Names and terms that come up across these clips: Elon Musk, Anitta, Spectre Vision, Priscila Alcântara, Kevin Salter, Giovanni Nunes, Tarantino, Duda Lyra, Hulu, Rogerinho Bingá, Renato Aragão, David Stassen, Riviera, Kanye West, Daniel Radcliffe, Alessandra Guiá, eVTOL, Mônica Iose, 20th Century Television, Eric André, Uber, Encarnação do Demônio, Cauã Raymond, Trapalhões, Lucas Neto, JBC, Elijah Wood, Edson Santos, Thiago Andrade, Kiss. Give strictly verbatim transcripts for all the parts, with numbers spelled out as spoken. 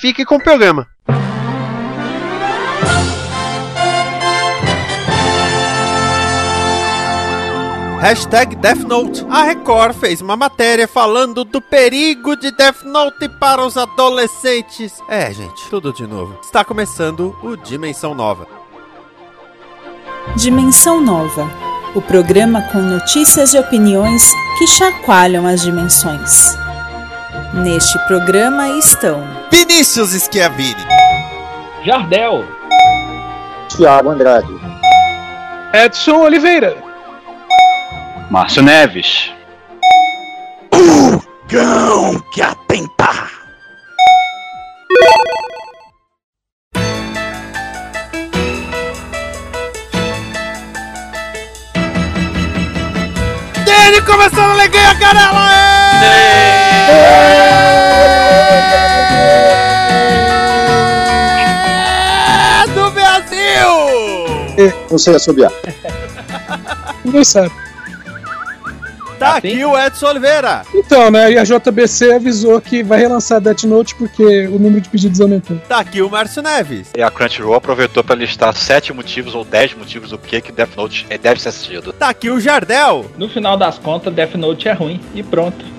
fique com o programa. Hashtag Death Note. A Record fez uma matéria falando do perigo de Death Note para os adolescentes. É, gente, tudo de novo. Está começando o Dimensão Nova. Dimensão Nova. O programa com notícias e opiniões que chacoalham as dimensões. Neste programa estão... Vinícius Schiavini. Jardel. Thiago Andrade. Edson Oliveira. Márcio Neves. O cão que apenta. Ele começando a alegria, Canella! É do Brasil! Não sei assobiar. Ninguém sabe. Tá aqui o Edson Oliveira. Então, né, e a J B C avisou que vai relançar Death Note porque o número de pedidos aumentou. Tá aqui o Márcio Neves. E a Crunchyroll aproveitou para listar sete motivos ou dez motivos do porquê que Death Note deve ser assistido. Tá aqui o Jardel. No final das contas, Death Note é ruim e pronto.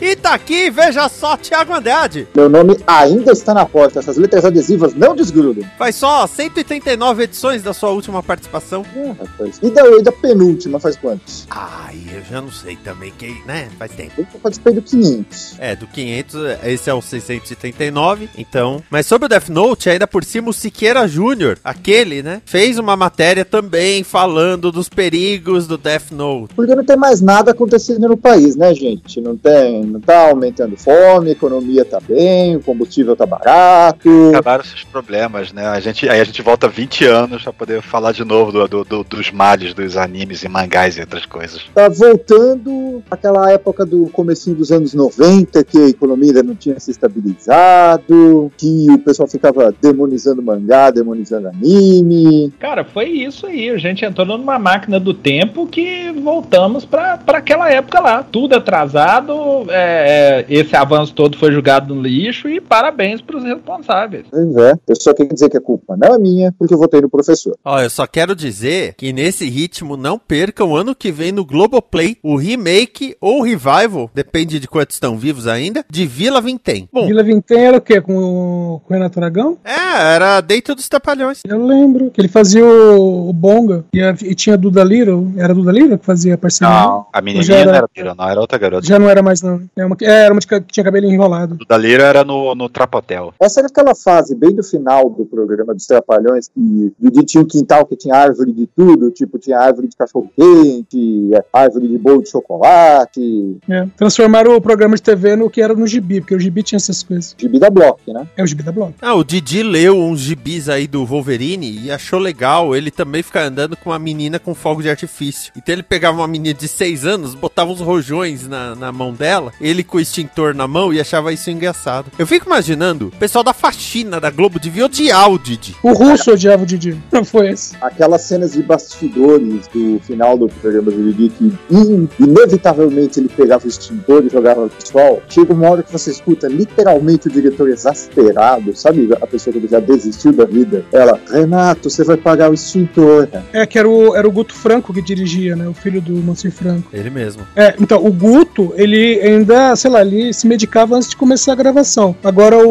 E tá aqui, veja só, Thiago Andrade. Meu nome ainda está na porta, essas letras adesivas não desgrudam. Faz só cento e trinta e nove edições da sua última participação. Hum, rapaz. E da, da penúltima, faz quantos? Ai, eu já não sei também, que, né? Faz tempo. Eu participei do quinhentos. É, do quinhentos, esse é o seiscentos e trinta e nove, então... Mas sobre o Death Note, ainda por cima, o Siqueira Júnior, aquele, né? Fez uma matéria também falando dos perigos do Death Note. Porque não tem mais nada acontecendo no país, né, gente? Não tem... Não tá aumentando fome, a economia tá bem, o combustível tá barato. Acabaram esses problemas, né? A gente, aí a gente volta vinte anos pra poder falar de novo do, do, do, dos males dos animes e mangás e outras coisas. Tá voltando aquela época do comecinho dos anos noventa, que a economia ainda não tinha se estabilizado, que o pessoal ficava demonizando mangá, demonizando anime. Cara, foi isso aí. A gente entrou numa máquina do tempo que voltamos pra, pra aquela época lá. Tudo atrasado... É, É, esse avanço todo foi jogado no lixo e parabéns pros responsáveis. Pois é, eu só quero dizer que a culpa não é minha, porque eu votei no professor. Ó, eu só quero dizer que nesse ritmo não percam ano que vem no Globoplay o remake ou revival, depende de quantos estão vivos ainda, de Vila Vintém. Bom, Vila Vintém era o quê? Com o Renato Aragão? É, era Dentro dos Trapalhões. Eu lembro que ele fazia o, o Bonga e, a, e tinha a Duda Lyra, era a Duda Lyra que fazia a parceria? Não, a menininha era, não era Lyra, não, era outra garota. Já não era mais não. É uma, era uma que tinha cabelo enrolado. O da Lyra era no, no Trapotel. Essa era aquela fase bem do final do programa dos Trapalhões, que o dia tinha um quintal que tinha árvore de tudo, tipo, tinha árvore de cachorro-quente, árvore de bolo de chocolate. É, transformaram o programa de T V no que era no gibi, porque o gibi tinha essas coisas. Gibi da Block, né? É o gibi da Block. Ah, o Didi leu uns gibis aí do Wolverine e achou legal ele também ficar andando com uma menina com fogo de artifício. Então ele pegava uma menina de seis anos, botava uns rojões na, na mão dela, ele com o extintor na mão e achava isso engraçado. Eu fico imaginando, o pessoal da faxina da Globo devia odiar o Didi. O russo odiava o Didi, não foi esse. Aquelas cenas de bastidores do final do programa do Didi que in, inevitavelmente ele pegava o extintor e jogava no pessoal. Chega uma hora que você escuta literalmente o diretor exasperado, sabe? A pessoa que já desistiu da vida. Ela, Renato, você vai pagar o extintor. Né? É, que era o, era o Guto Franco que dirigia, né? O filho do Márcio Franco. Ele mesmo. É, então, o Guto, ele... ele ainda, sei lá, ali se medicava antes de começar a gravação. Agora o...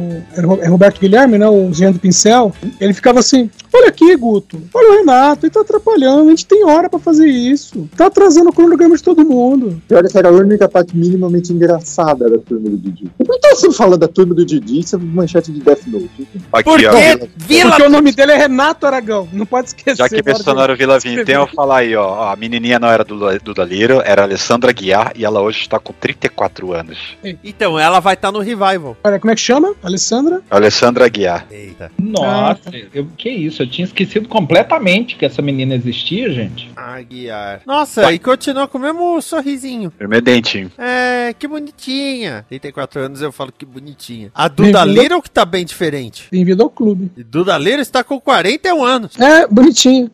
o é Roberto Guilherme, né? O Zé do Pincel. Ele ficava assim... Olha aqui, Guto, olha o Renato, ele tá atrapalhando, a gente tem hora pra fazer isso. Tá atrasando o cronograma de todo mundo. E olha que era a única parte minimamente engraçada da turma do Didi. Não tá assim falando da turma do Didi, isso é manchete de Death Note. Aqui, Por ó, Vila... Porque o nome dele é Renato Aragão, não pode esquecer. Já que mencionaram Vila Vintém, eu vou falar aí, ó, a menininha não era do Duda Lyra, era a Alessandra Guiá, e ela hoje está com trinta e quatro anos. Ei. Então, ela vai estar tá no Revival. Olha, como é que chama? Alessandra? Alessandra Guiá. Eita. Nossa, ah, eu, que isso, eu tinha esquecido completamente que essa menina existia, gente. Ah, Guiar. Nossa, vai. E continua com o mesmo sorrisinho. O meu dentinho. É, que bonitinha. trinta e quatro anos, eu falo que bonitinha. A Duda Lyra ou que tá bem diferente? Bem-vindo ao clube. E Duda Lyra está com quarenta e um anos. É, bonitinha.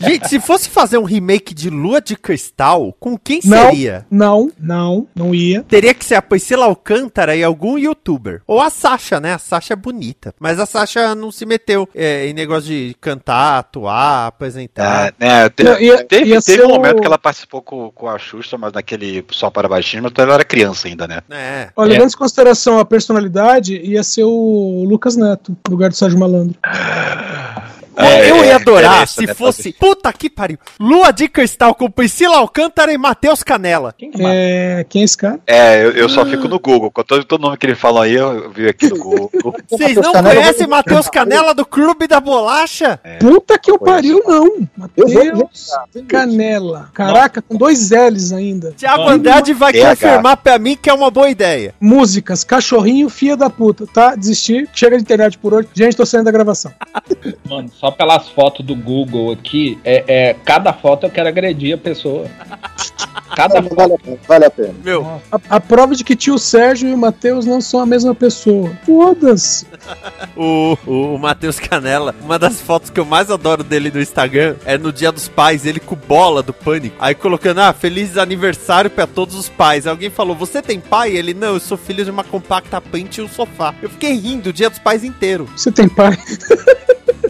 Gente, se fosse fazer um remake de Lua de Cristal, com quem não, seria? Não, não, não ia. Teria que ser a Priscila Alcântara e algum youtuber. Ou a Sasha, né? A Sasha é bonita. Mas a Sasha não se meteu é, em negócio de cantar, atuar, apresentar. É, né? Te, não, ia, teve ia teve um momento o... que ela participou com, com a Xuxa, mas naquele Só para Baixinho, mas ela era criança ainda, né? É. Olha, levando em consideração a personalidade, ia ser o Lucas Neto, no lugar do Sérgio Malandro. É, eu ia adorar é se né, fosse... Puta que pariu! Lua de Cristal com Priscila Alcântara e Matheus Canella. Quem que é... Quem é esse cara? É, eu, eu só fico no Google. Com todo, todo nome que ele fala aí, eu vi aqui no Google. Vocês não conhecem Matheus Canella do Clube da Bolacha? É. Puta que eu pariu, não. Matheus Canella. Caraca, com dois L's ainda. Thiago Andrade vai T H. Confirmar pra mim que é uma boa ideia. Músicas, cachorrinho, filha da puta. Tá, desistir. Chega de internet por hoje. Gente, tô saindo da gravação. Mano, só pelas fotos do Google aqui, é, é, cada foto eu quero agredir a pessoa. Cada não, foto. Vale a pena. Vale a, pena. Meu. A, a prova de que tio Sérgio e o Matheus não são a mesma pessoa. Foda-se. o o, o Matheus Canella, uma das fotos que eu mais adoro dele no Instagram é no Dia dos Pais, ele com bola do Pânico. Aí colocando, ah, feliz aniversário pra todos os pais. Alguém falou, você tem pai? Ele, não, eu sou filho de uma compacta pente e um sofá. Eu fiquei rindo o Dia dos Pais inteiro. Você tem pai?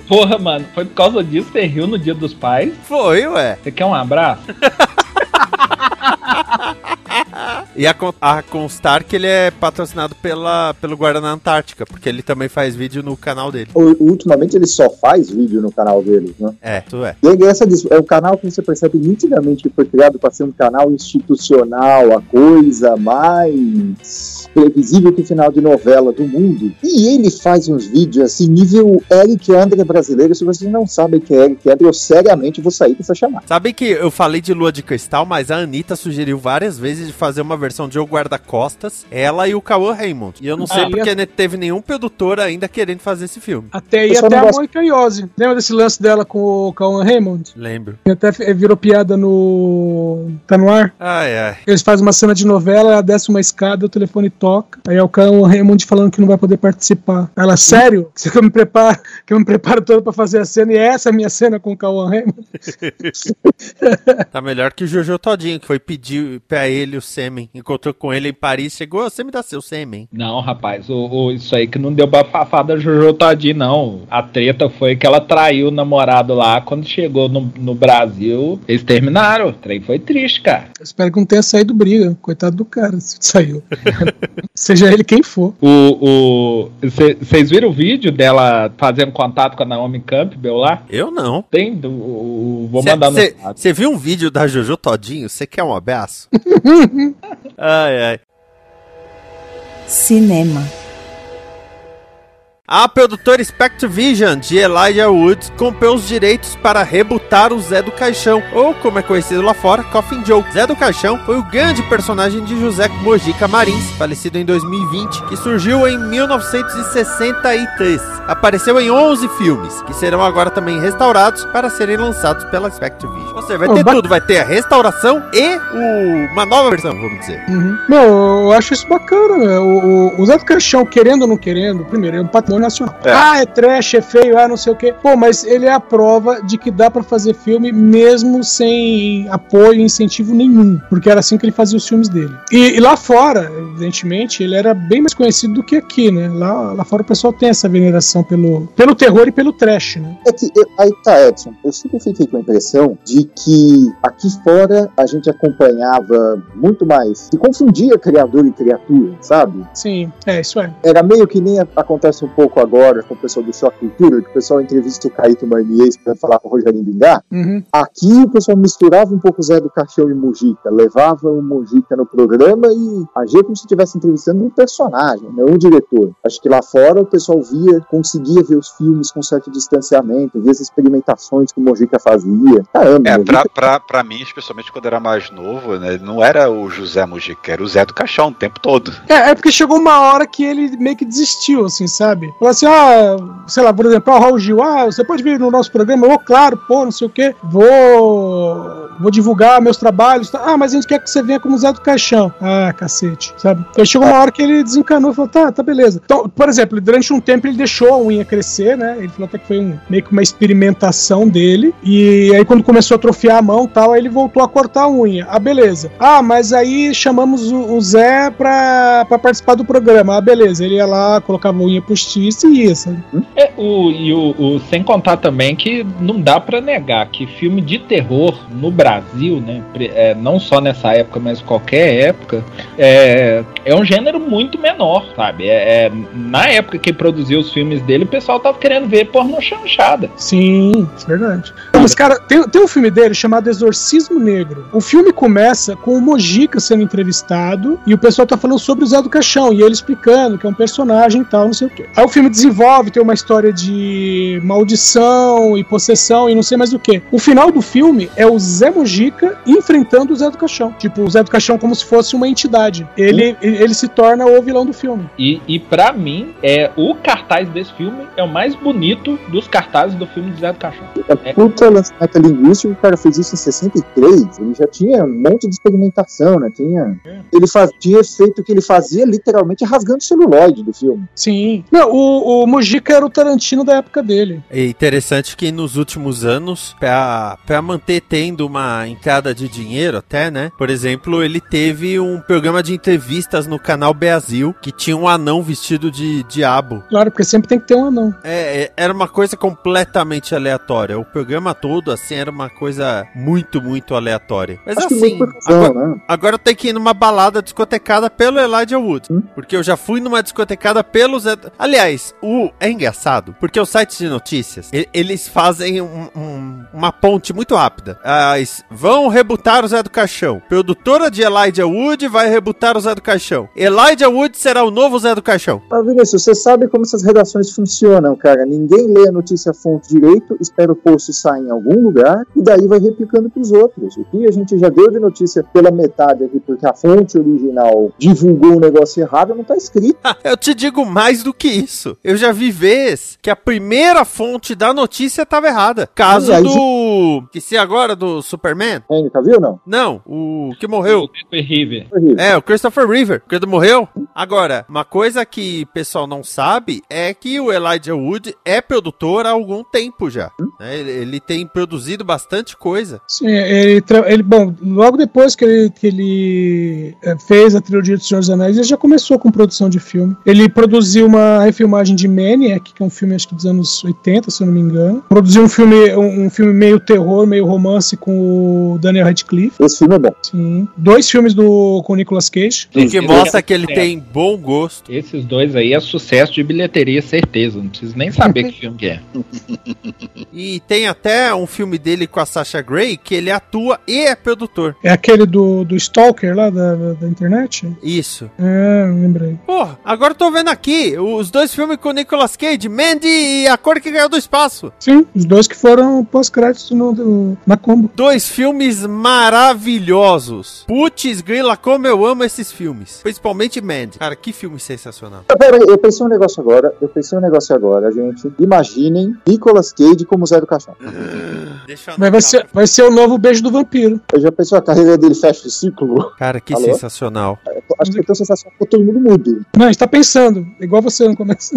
Porra, mano, foi por causa disso que você riu no Dia dos Pais? Foi, ué. Você quer um abraço? E a, a constar que ele é patrocinado pela, pelo Guaraná Antártica, porque ele também faz vídeo no canal dele. Ultimamente ele só faz vídeo no canal dele, né? É, tu é. E essa é o canal que você percebe nitidamente que foi criado para ser um canal institucional, a coisa mais previsível que final de novela do mundo. E ele faz uns vídeos assim, nível Eric André brasileiro. Se vocês não sabem quem é Eric André, eu seriamente vou sair dessa chamada. Sabe que eu falei de Lua de Cristal, mas a Anitta sugeriu várias vezes de fazer uma versão de O Guarda-Costas, ela e o Cauã Raymond. E eu não sei ah, porque ia... teve nenhum produtor ainda querendo fazer esse filme. Até aí, até a Mônica Iose. Lembra desse lance dela com o Cauã Raymond? Lembro. E até virou piada no... Tá no ar? Ai, ai. Eles fazem uma cena de novela, ela desce uma escada, o telefone toca. Aí é o Cauã Raymond falando que não vai poder participar. Ela, sério? Que eu me preparo, que eu me preparo todo pra fazer a cena e essa é a minha cena com o Cauã Raymond? Tá melhor que o Jojo Todinho, que foi pedir pra ele o sêmen. Encontrou com ele em Paris, chegou, você me dá seu sêmen. Não, rapaz, o, o, isso aí que não deu bafafada Jojo Todinho, não. A treta foi que ela traiu o namorado lá, quando chegou no, no Brasil, eles terminaram. O trem foi triste, cara. Eu espero que não tenha saído briga. Coitado do cara, se saiu. Seja ele quem for. O... Vocês viram o vídeo dela fazendo contato com a Naomi Campbell lá? Eu não. Tem, o, o, vou cê, mandar no... Você viu um vídeo da Jojo Todinho? Você quer um abraço? Ai, ai. Cinema. A produtora Spectre Vision de Elijah Wood comprou os direitos para rebutar o Zé do Caixão, ou como é conhecido lá fora, Coffin Joe. Zé do Caixão foi o grande personagem de José Mojica Marins, falecido em dois mil e vinte, que surgiu em mil novecentos e sessenta e três. Apareceu em onze filmes, que serão agora também restaurados para serem lançados pela Spectre Vision. Ou seja, vai ter oh, tudo, vai ter a restauração e o... uma nova versão, vamos dizer. Uhum. Meu, eu acho isso bacana. O, o, o Zé do Caixão, querendo ou não querendo, primeiro, é um patrimônio nacional. É. Ah, é trash, é feio, ah, não sei o quê. Pô, mas ele é a prova de que dá pra fazer filme mesmo sem apoio e incentivo nenhum, porque era assim que ele fazia os filmes dele. E, e lá fora, evidentemente, ele era bem mais conhecido do que aqui, né? Lá, lá fora o pessoal tem essa veneração pelo, pelo terror e pelo trash, né? É que, eu, aí tá, Edson, eu sempre fiquei com a impressão de que aqui fora a gente acompanhava muito mais, se confundia criador e criatura, sabe? Sim, é, isso é. Era meio que nem acontece um pouco pouco agora com o pessoal do Choque Cultura, que o pessoal entrevista o Caíto Maniês para falar com o Rogerinho Bingá, uhum. Aqui o pessoal misturava um pouco o Zé do Caixão e Mojica, levava o Mojica no programa e agia como se estivesse entrevistando um personagem, não um diretor. Acho que lá fora o pessoal via, conseguia ver os filmes com certo distanciamento, via as experimentações que o Mojica fazia. Caramba, é, Mojica... Pra, pra, pra mim, especialmente quando eu era mais novo, né, não era o José Mojica, era o Zé do Caixão o tempo todo. É, é porque chegou uma hora que ele meio que desistiu, assim, sabe? Falou assim, ah, sei lá, por exemplo, o Raul Gil, ah, você pode vir no nosso programa? Eu, claro, pô, não sei o quê, vou, vou divulgar meus trabalhos, tá? Ah, mas a gente quer que você venha como Zé do Caixão. Ah, cacete, sabe? Então chegou uma hora que ele desencanou e falou, tá, tá, beleza. Então, por exemplo, durante um tempo ele deixou a unha crescer, né? Ele falou até que foi um, meio que uma experimentação dele, e aí quando começou a atrofiar a mão e tal, aí ele voltou a cortar a unha. Ah, beleza. Ah, mas aí chamamos o, o Zé pra, pra participar do programa. Ah, beleza. Ele ia lá, colocava a unha postiça e ia, sabe? É, o, e o, o, sem contar também que não dá pra negar que filme de terror no Brasil, né? É, não só nessa época, mas qualquer época, é, é um gênero muito menor, sabe? É, é, na época que produziu os filmes dele, o pessoal tava querendo ver porno chanchada. Sim, é verdade. Mas, cara, tem, tem um filme dele chamado Exorcismo Negro. O filme começa com o Mojica sendo entrevistado e o pessoal tá falando sobre o Zé do Caixão e ele explicando que é um personagem e tal, não sei o quê. Aí o filme desenvolve, tem uma história de maldição e possessão e não sei mais o quê. O final do filme é o Zé Mojica enfrentando o Zé do Caixão. Tipo, o Zé do Caixão como se fosse uma entidade. Ele, hum. ele se torna o vilão do filme. E, e pra mim, é, o cartaz desse filme é o mais bonito dos cartazes do filme do Zé do Caixão. É puta lançamento linguístico, o cara fez isso em sessenta e três. Ele já tinha um monte de experimentação, né? Tinha... É. Ele faz, tinha efeito que ele fazia literalmente rasgando o celuloide do filme. Sim. Não, o, o Mojica era o Tarantino da época dele. É interessante que nos últimos anos, pra, pra manter tendo uma entrada de dinheiro até, né? Por exemplo, ele teve um programa de entrevistas no Canal Brasil que tinha um anão vestido de diabo. Claro, porque sempre tem que ter um anão. É, era uma coisa completamente aleatória. O programa todo, assim, era uma coisa muito, muito aleatória. Mas acho assim, profissão, agora, né? Agora eu tenho que ir numa balada discotecada pelo Elijah Wood. Hum? Porque eu já fui numa discotecada pelo Zé... Aliás, o... é engraçado, porque o site de notícias, eles fazem um, um, uma ponte muito rápida. As... Vão rebutar o Zé do Caixão. Produtora de Elijah Wood vai rebutar o Zé do Caixão. Elijah Wood será o novo Zé do Caixão. Ah, Vinícius, você sabe como essas redações funcionam, cara. Ninguém lê a notícia fonte direito, espera o post sair em algum lugar, e daí vai replicando pros outros. O que a gente já deu de notícia pela metade aqui, porque a fonte original divulgou um negócio errado, não tá escrito. Ah, eu te digo mais do que isso. Eu já vi vez que a primeira fonte da notícia tava errada. Caso aí, do... Gente... Que se agora, do Superman? É, tá viu, não? Não, o que morreu. O Christopher Reeve. É, o Christopher Reeve. Quando morreu. Agora, uma coisa que o pessoal não sabe é que o Elijah Wood é produtor há algum tempo já. Hum? Ele, ele tem produzido bastante coisa. Sim, ele, tra... ele... Bom, logo depois que ele, que ele fez a trilogia do Senhor dos Anéis, ele já começou com produção de filme. Ele produziu uma refilmagem de Maniac, que é um filme acho que dos anos oitenta, se eu não me engano. Produziu um filme, um, um filme meio terror, meio romance com o Daniel Radcliffe. Esse filme é bom. Sim. Dois filmes do, com o Nicolas Cage. E que mostra que ele tem bom gosto. Esses dois aí é sucesso de bilheteria, certeza. Não preciso nem saber que filme que é. E tem até um filme dele com a Sasha Grey, que ele atua e é produtor. É aquele do, do Stalker lá da, da internet? Isso. É, lembrei. Porra, agora eu tô vendo aqui os dois filmes com o Nicolas Cage, Mandy e A Cor Que Ganhou do Espaço. Sim, os dois que foram pós-créditos no, na combo. Dois filmes maravilhosos. Putz, grila, como eu amo esses filmes. Principalmente Mandy. Cara, que filme sensacional. Pera aí, eu pensei um negócio agora, eu pensei um negócio agora, gente. Imaginem Nicolas Cage como Zé do Caixão. Deixa eu Mas vai ser, vai ser o novo Beijo do Vampiro. Eu já pensei, a carreira dele fecha o ciclo. Cara, que Alô? sensacional. Acho que é tão sensacional que todo mundo muda. Não, a gente tá pensando. Igual você no começo.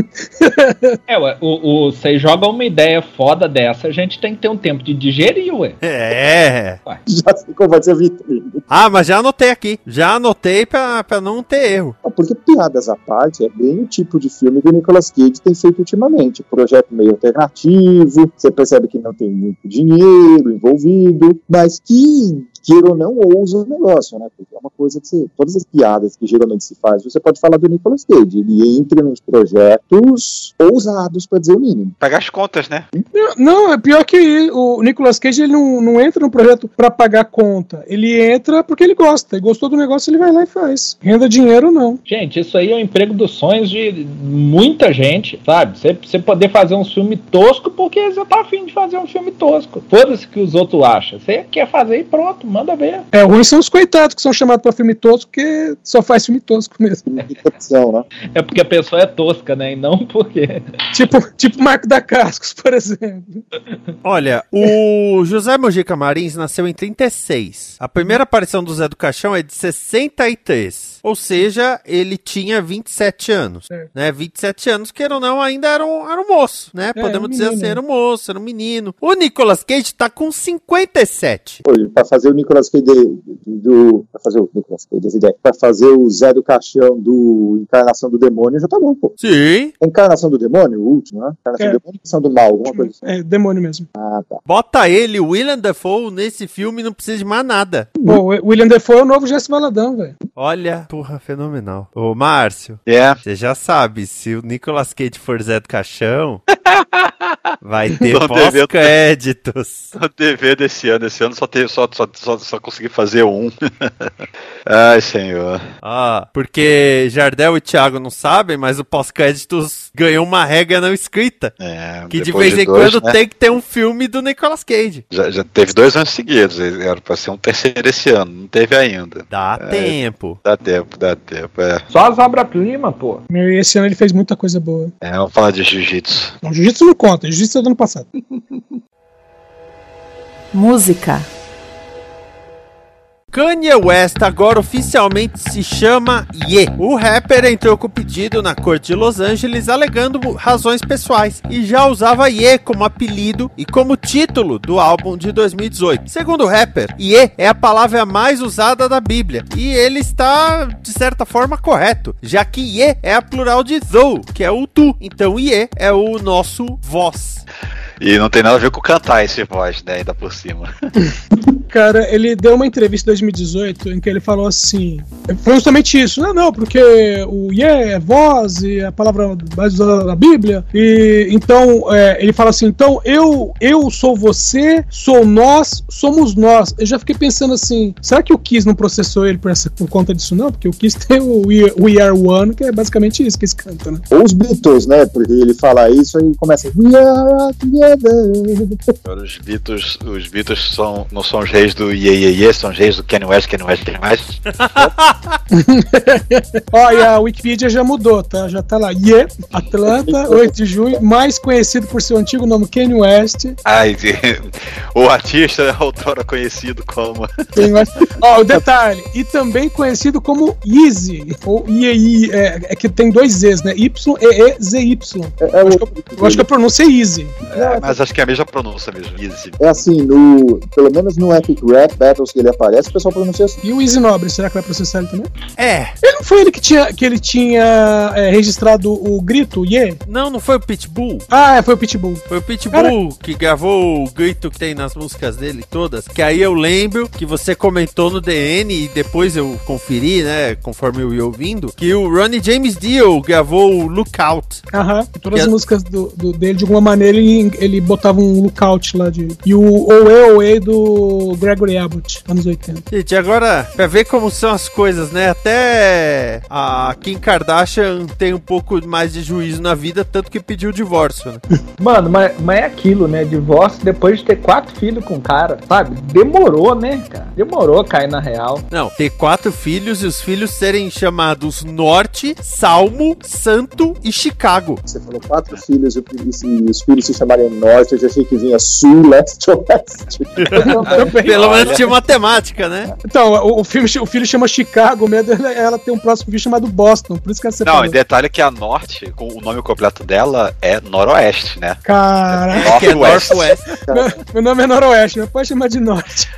É, ué, o, o, você joga uma ideia foda dessa, a gente tem que ter um tempo de digerir, ué. É. Ué. Já sei como vai ser a vitrine. Ah, mas já anotei aqui. Já anotei pra, pra não ter erro. Não, porque piadas à parte é bem o tipo de filme que o Nicolas Cage tem feito ultimamente. Projeto meio alternativo, você percebe que não tem muito dinheiro envolvido, mas que... queira ou não, ousa o negócio, né? Porque é uma coisa que você, todas as piadas que geralmente se faz, você pode falar do Nicolas Cage, ele entra nos projetos ousados, para dizer o mínimo. Pagar as contas, né? Não, é pior que o Nicolas Cage, ele não, não entra no projeto para pagar conta, ele entra porque ele gosta, e gostou do negócio, ele vai lá e faz. Renda dinheiro, não. Gente, isso aí é o emprego dos sonhos de muita gente, sabe? Você, você poder fazer um filme tosco porque você tá afim de fazer um filme tosco. Foda-se que os outros acham. Você quer fazer e pronto, manda ver. É, ruim são os coitados que são chamados pra filme tosco porque só faz filme tosco mesmo. É porque a pessoa é tosca, né? E não porque... Tipo, tipo Marco da Cascos, por exemplo. Olha, o José Mojica Marins nasceu em trinta e seis. A primeira aparição do Zé do Caixão é de sessenta e três. Ou seja, ele tinha vinte e sete anos. É. Né? vinte e sete anos, queira ou não, ainda era um, era um moço, né? É, Podemos um dizer menino. Assim, era um moço, era um menino. O Nicolas Cage tá com cinquenta e sete. Olha, pra fazer o Nicolas Cage do... do pra fazer o Nicolas Cage dessa ideia, pra fazer o Zé do Caixão do Encarnação do Demônio, já tá bom, pô. Sim. Encarnação do Demônio, o último, né? Encarnação é. do Demônio, Encarnação do Mal, alguma coisa assim. É, Demônio mesmo. Ah, tá. Bota ele, o William Dafoe, nesse filme, não precisa de mais nada. Bom, o William Dafoe é o novo Jesse Valadão, velho. Olha, porra, fenomenal. Ô, Márcio. É. Yeah. Você já sabe, se o Nicolas Cage for Zé do Caixão... Vai ter pós-créditos. Só T V desse ano. Esse ano só, teve, só, só, só, só consegui fazer um. Ai, senhor. Ah, porque Jardel e Thiago não sabem, mas o pós-créditos ganhou uma regra não escrita. É, que de vez de em dois, quando né? tem que ter um filme do Nicolas Cage. Já, já teve dois anos seguidos. Era pra ser um terceiro esse ano. Não teve ainda. Dá é, tempo. Dá tempo, dá tempo. É. Só as obras-prima, pô. E esse ano ele fez muita coisa boa. É, vamos falar de jiu-jitsu. Não, jiu-jitsu não conta. Jiu-jitsu é do ano passado. Música. Kanye West agora oficialmente se chama Ye. O rapper entrou com o pedido na corte de Los Angeles alegando razões pessoais e já usava Ye como apelido e como título do álbum de dois mil e dezoito. Segundo o rapper, Ye é a palavra mais usada da Bíblia e ele está, de certa forma, correto, já que Ye é a plural de thou, que é o tu. Então Ye é o nosso voz. E não tem nada a ver com cantar esse voz, né? Ainda por cima. Cara, ele deu uma entrevista em dois mil e dezoito em que ele falou assim... Foi justamente isso. Não, não, porque o Ye é voz e a palavra mais usada da Bíblia. E então, é, ele fala assim... Então, eu, eu sou você, sou nós, somos nós. Eu já fiquei pensando assim... Será que o Kiss não processou ele por, essa, por conta disso, não? Porque o Kiss tem o We, We Are One, que é basicamente isso que eles cantam, né? Ou os Beatles, né? Porque ele fala isso e começa... We are... We are Os Beatles, os Beatles são, não são os reis do Ye Ye Ye, são os reis do Kanye West, Kanye West, Kanye West. Olha, a Wikipedia já mudou, tá? Já tá lá. Ye, Atlanta, oito de junho, mais conhecido por seu antigo nome Kanye West. Ai, o artista é autora conhecido como... Ó, oh, o detalhe, e também conhecido como Yeezy, ou Ye, é, é que tem dois Zs, né? Y-E-E-Z-Y. É, é, eu, acho que eu, eu acho que a pronúncia é Yeezy. É, mas acho que é a mesma pronúncia mesmo, Easy. É assim, no, pelo menos no Epic Rap Battles que ele aparece, o pessoal pronuncia assim. E o Easy Nobre, será que vai processar ele também? É. Ele não foi ele que tinha, que ele tinha é, registrado o grito, o yeah? Não, não foi o Pitbull. Ah, é, foi o Pitbull. Foi o Pitbull Cara... que gravou o grito que tem nas músicas dele todas, que aí eu lembro que você comentou no D N e depois eu conferi, né, conforme eu ia ouvindo, que o Ronnie James Dio gravou o Lookout. Aham, todas as é... músicas do, do, dele, de alguma maneira, ele ele botava um lookout lá de... E o Owe Owe do Gregory Abbott, anos oitenta. Gente, agora, pra ver como são as coisas, né? Até a Kim Kardashian tem um pouco mais de juízo na vida, tanto que pediu o divórcio, né? Mano, mas, mas é aquilo, né? Divórcio depois de ter quatro filhos com o cara, sabe? Demorou, né, cara? Demorou cair na real. Não, ter quatro filhos e os filhos serem chamados Norte, Salmo, Santo e Chicago. Você falou quatro filhos e os filhos se chamaram Maria Norte, eu já achei que vinha Sul, Leste, Oeste. Pelo menos tinha matemática, né? Então, o, o, filme, o filho chama Chicago, mesmo, ela, ela tem um próximo filho chamado Boston, por isso que ela separou. Não, e detalhe é que a Norte, com o nome completo dela, é Noroeste, né? Caraca, é Noroeste. É Nor- meu, meu nome é Noroeste, não pode chamar de Norte.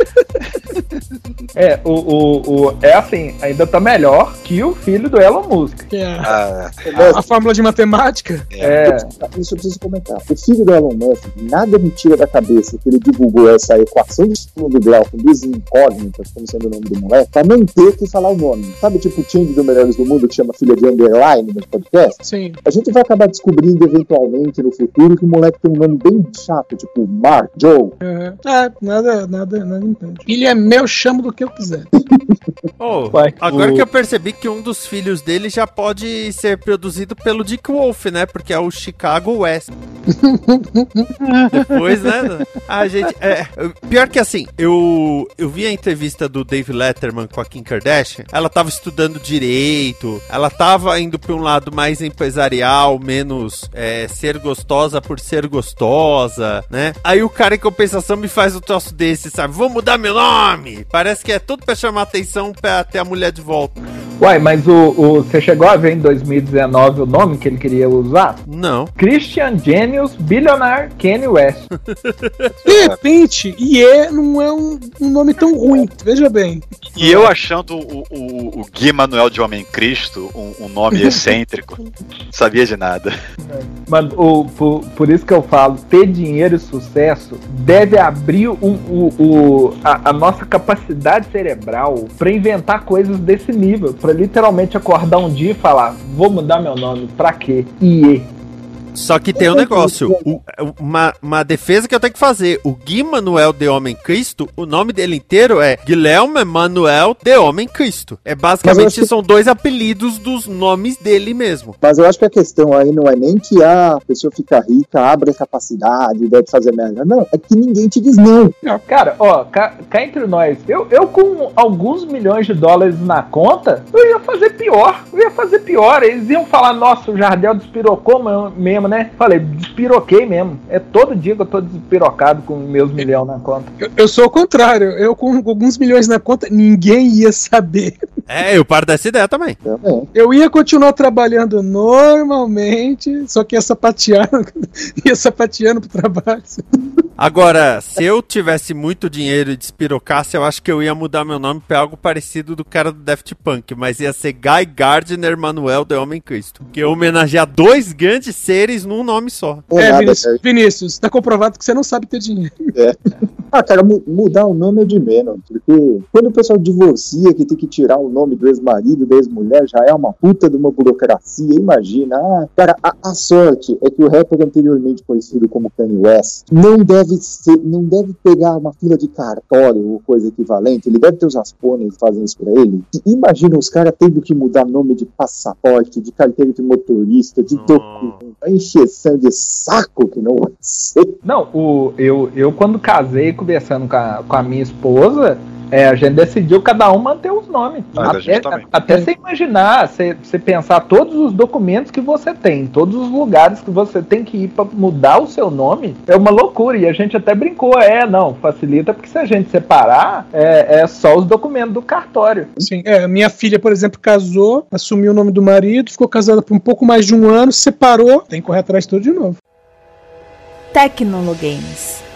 É, o, o, o, é assim, ainda tá melhor que o filho do Elon Musk. É. Ah, a, a fórmula de matemática. É. Eu, isso eu preciso comentar. O filho do Elon Musk, nada me tira da cabeça que ele divulgou essa equação de segundo grau com duas incógnitas, como sendo o nome do moleque, pra não ter que falar o nome. Sabe, tipo o time do Melhores do Mundo que chama Filha de Underline no podcast? Sim. A gente vai acabar descobrindo eventualmente no futuro que o moleque tem um nome bem chato, tipo Mark Joe. É, ah, nada, nada, nada entende. Ele é meu, chamo do que eu quiser. Oh, vai, agora o... que eu percebi que um dos filhos dele já pode ser produzido pelo Dick Wolf, né? Porque é o Chicago West. Depois, né? A gente... É, pior que assim, eu, eu vi a entrevista do Dave Letterman com a Kim Kardashian. Ela tava estudando direito, ela tava indo pra um lado mais empresarial, menos é, ser gostosa por ser gostosa, né? Aí o cara em compensação me faz um troço desse, sabe? Vou mudar meu nome! Parece que é tudo pra chamar atenção pra ter a mulher de volta. Uai, mas o, o, você chegou a ver em dois mil e dezenove o nome que ele queria usar? Não. Christian Genius Billionaire Kanye West. De repente, Ye não é um, um nome tão ruim, veja bem. E eu achando o, o, o Guy-Manuel de Homem-Christo um, um nome excêntrico, não sabia de nada. Mas o, por, por isso que eu falo, ter dinheiro e sucesso deve abrir o, o, o, a, a nossa capacidade cerebral para inventar coisas desse nível. Pra literalmente acordar um dia e falar, vou mudar meu nome, pra quê? Iê. Só que tem um negócio, o, uma, uma defesa que eu tenho que fazer. O Guy-Manuel de Homem-Christo, o nome dele inteiro é Guilherme Manuel de Homem-Christo. É basicamente, são que... dois apelidos dos nomes dele mesmo. Mas eu acho que a questão aí não é nem que a pessoa fica rica, abre a capacidade, deve fazer merda. Não, é que ninguém te diz não. Cara, ó, cá, cá entre nós, eu, eu com alguns milhões de dólares na conta, eu ia fazer pior. Eu ia fazer pior. Eles iam falar, nossa, o Jardel despirocou mesmo. Né? Falei, despiroquei mesmo. É todo dia que eu tô despirocado com meus milhões na conta. Eu, eu sou o contrário. Eu com alguns milhões na conta, ninguém ia saber. É, eu paro dessa ideia também. É. Eu ia continuar trabalhando normalmente, só que ia sapateando, ia sapateando pro trabalho. Agora, se eu tivesse muito dinheiro e despirocasse, eu acho que eu ia mudar meu nome pra algo parecido do cara do Daft Punk, mas ia ser Guy Gardner Manuel de Homem-Christo, que ia homenagear dois grandes seres num nome só. É, é Vinícius, Vinícius, tá comprovado que você não sabe ter dinheiro. É. Ah, cara, mu- mudar o nome é de menos, porque quando o pessoal divorcia que tem que tirar o nome do ex-marido, da ex-mulher, já é uma puta de uma burocracia, imagina. Ah, cara, a, a sorte é que o rapper anteriormente conhecido como Kanye West não deve Ser, não deve pegar uma fila de cartório ou coisa equivalente, ele deve ter os aspones que fazem isso pra ele. E imagina os caras tendo que mudar nome de passaporte, de carteira de motorista, de documento, a encheção de saco que não vai ser. Não, o, eu, eu quando casei, conversando com a, com a minha esposa, é, a gente decidiu cada um manter os nomes. Até, até você imaginar, você pensar todos os documentos que você tem, todos os lugares que você tem que ir para mudar o seu nome, é uma loucura. E a gente até brincou, é, não, facilita, porque se a gente separar, é, é só os documentos do cartório. Sim, é, minha filha, por exemplo, casou, assumiu o nome do marido, ficou casada por um pouco mais de um ano, separou, tem que correr atrás de tudo de novo. Tecnologames.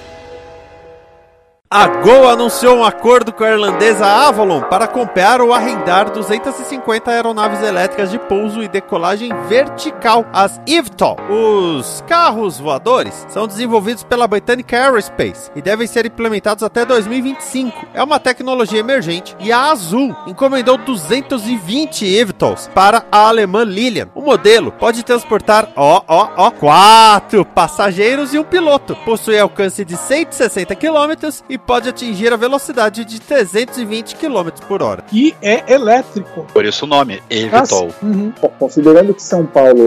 A Gol anunciou um acordo com a irlandesa Avalon para comprar ou arrendar duzentas e cinquenta aeronaves elétricas de pouso e decolagem vertical, as I V TOL. Os carros voadores são desenvolvidos pela britânica Aerospace e devem ser implementados até dois mil e vinte e cinco. É uma tecnologia emergente e a Azul encomendou duzentas e vinte I V TOLs para a alemã Lilian. O modelo pode transportar ó, ó, ó, quatro passageiros e um piloto. Possui alcance de cento e sessenta quilômetros e pode atingir a velocidade de trezentos e vinte quilômetros por hora. E é elétrico. Por isso o nome, E V TOL. Uhum. Considerando que São Paulo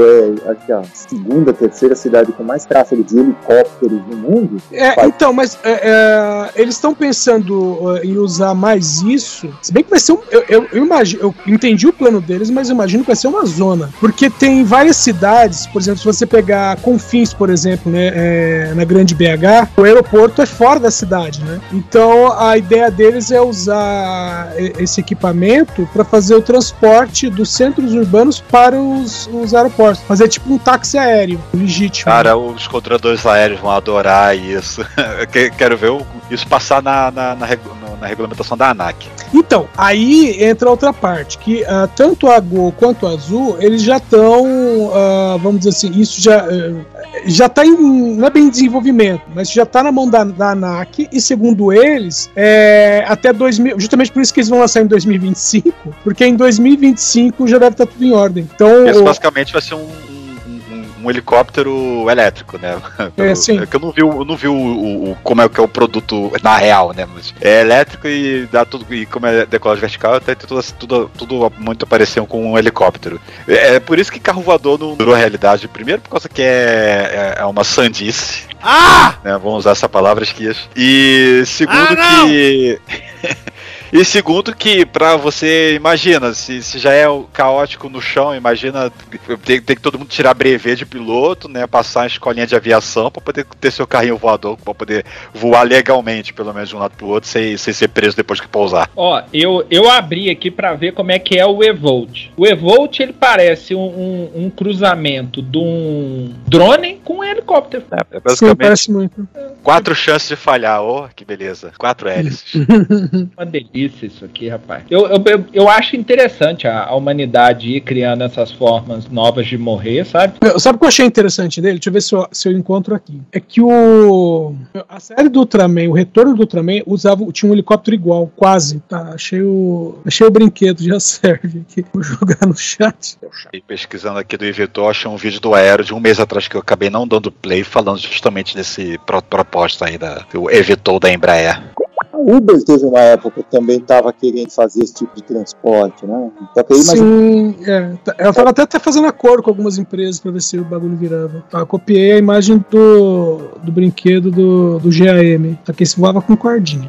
é a segunda, terceira cidade com mais tráfego de helicópteros no mundo... É, vai... Então, mas é, é, eles estão pensando em usar mais isso. Se bem que vai ser um... Eu, eu, eu, imagino, eu entendi o plano deles, mas eu imagino que vai ser uma zona. Porque tem várias cidades, por exemplo, se você pegar Confins, por exemplo, né, é, na Grande B H, o aeroporto é fora da cidade, né? Então a ideia deles é usar esse equipamento para fazer o transporte dos centros urbanos para os, os aeroportos, fazer tipo um táxi aéreo legítimo. Cara, os controladores aéreos vão adorar isso. Quero ver isso passar na, na, na, na regulamentação da ANAC. Então, aí entra outra parte, que uh, tanto a Go quanto a Azul, eles já estão, uh, vamos dizer assim, isso já uh, já está em, não é bem desenvolvimento, mas já está na mão da, da ANAC, e segundo eles, é, até dois mil, justamente por isso que eles vão lançar em dois mil e vinte e cinco, porque em dois mil e vinte e cinco já deve estar tudo em ordem. Então, esse basicamente vai ser um Um helicóptero elétrico, né? É, sim. É que eu não vi, eu não vi o, o, o, como é que é o produto na real, né? Mas é elétrico e dá tudo. E como é decolagem vertical, até tudo, tudo, tudo muito parecido com um helicóptero. É, é por isso que carro voador não virou realidade. Primeiro, por causa que é, é, é uma sandice. Ah! Né? Vamos usar essa palavra, esquias. E segundo ah, que. E segundo que, pra você, imagina, se, se já é caótico no chão, imagina ter que todo mundo tirar brevet de piloto, né, passar a escolinha de aviação pra poder ter seu carrinho voador, pra poder voar legalmente, pelo menos de um lado pro outro, sem, sem ser preso depois que pousar. Ó, eu, eu abri aqui pra ver como é que é o Evolt. O Evolt, ele parece um, um, um cruzamento de um drone com um helicóptero. É, é basicamente. Sim, parece muito. Quatro chances de falhar, ó, oh, que beleza. Quatro hélices. Uma delícia. Isso aqui, rapaz. Eu, eu, eu acho interessante a, a humanidade ir criando essas formas novas de morrer, sabe? Eu, sabe o que eu achei interessante dele? Deixa eu ver se eu, se eu encontro aqui. É que o... A série do Ultraman, o retorno do Ultraman, usava, tinha um helicóptero igual, quase. Tá, achei o... Achei o brinquedo, já serve aqui. Vou jogar no chat. E pesquisando aqui do Ivetor, achei um vídeo do Aero de um mês atrás que eu acabei não dando play, falando justamente desse pro, proposta aí da... O Ivetor da Embraer. A Uber teve uma época que também estava querendo fazer esse tipo de transporte, né? Aí, sim, mas... é. Ela estava até, até fazendo acordo com algumas empresas para ver se o bagulho virava. Eu copiei a imagem do, do brinquedo do, do G A M, só que esse voava com cordinha.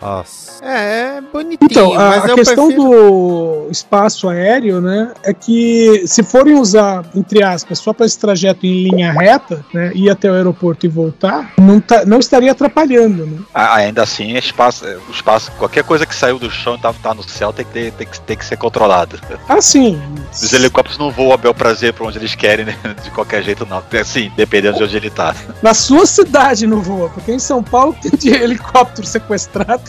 Nossa. É, é bonitinho. Então, a, mas a questão prefiro... do espaço aéreo, né, é que se forem usar, entre aspas, só para esse trajeto em linha reta, né, ir até o aeroporto e voltar, não, tá, não estaria atrapalhando, né? Ah, ainda assim, Espaço, espaço, qualquer coisa que saiu do chão e tá, tá no céu tem que, ter, tem, que, tem que ser controlado. Ah, sim. Os helicópteros não voam a bel prazer pra onde eles querem, né? De qualquer jeito, não. Sim, dependendo de onde ele tá. Na sua cidade não voa, porque em São Paulo tem de helicóptero sequestrado.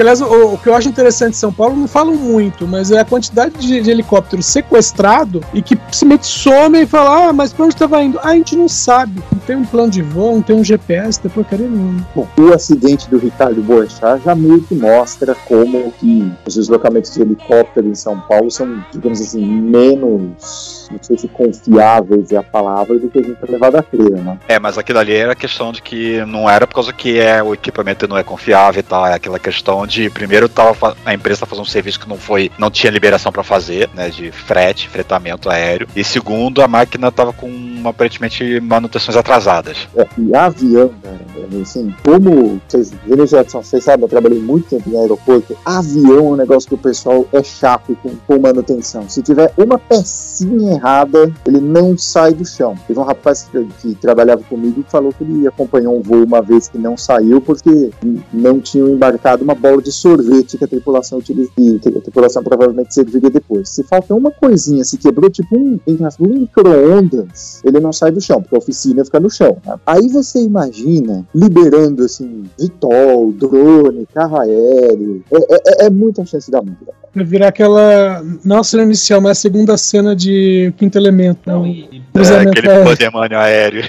Aliás, o, o que eu acho interessante de São Paulo, não falo muito, mas é a quantidade de, de helicóptero sequestrado e que simplesmente some e fala: ah, mas pra onde tava indo? Ah, a gente não sabe. Não tem um plano de voo, não tem um G P S, tem porcaria nenhuma. Bom, o acidente do Ricardo Boechat já meio que mostra como que os deslocamentos de helicóptero em São Paulo são, digamos assim, menos, não sei se confiáveis é a palavra, do que a gente tá levado a crer, né? É, mas aquilo ali era a questão de que não era por causa que é, o equipamento não é confiável e tal, é aquela questão de, primeiro, tava, a empresa tá fazendo um serviço que não foi, não tinha liberação pra fazer, né, de frete, fretamento aéreo, e segundo, a máquina tava com, aparentemente, manutenções atrasadas. É, e avião, cara, assim, como vocês viram, já vocês sabem, eu trabalhei muito tempo em aeroporto. Avião é um negócio que o pessoal é chato com, com manutenção. Se tiver uma pecinha errada, ele não sai do chão. Teve um rapaz que, que trabalhava comigo que falou que ele acompanhou um voo uma vez que não saiu porque não tinham embarcado uma bola de sorvete que a tripulação utilizou, que a tripulação provavelmente serviria depois. Se falta uma coisinha, se quebrou tipo um, um micro-ondas, ele não sai do chão, porque a oficina fica no chão, né? Aí você imagina liberando assim, Vitol, drone, carro aéreo, é, é, é muita chance da multa. Vai virar aquela, não a cena inicial, mas a segunda cena de Quinto Elemento. Não, não, e, é, aquele pandemônio aéreo.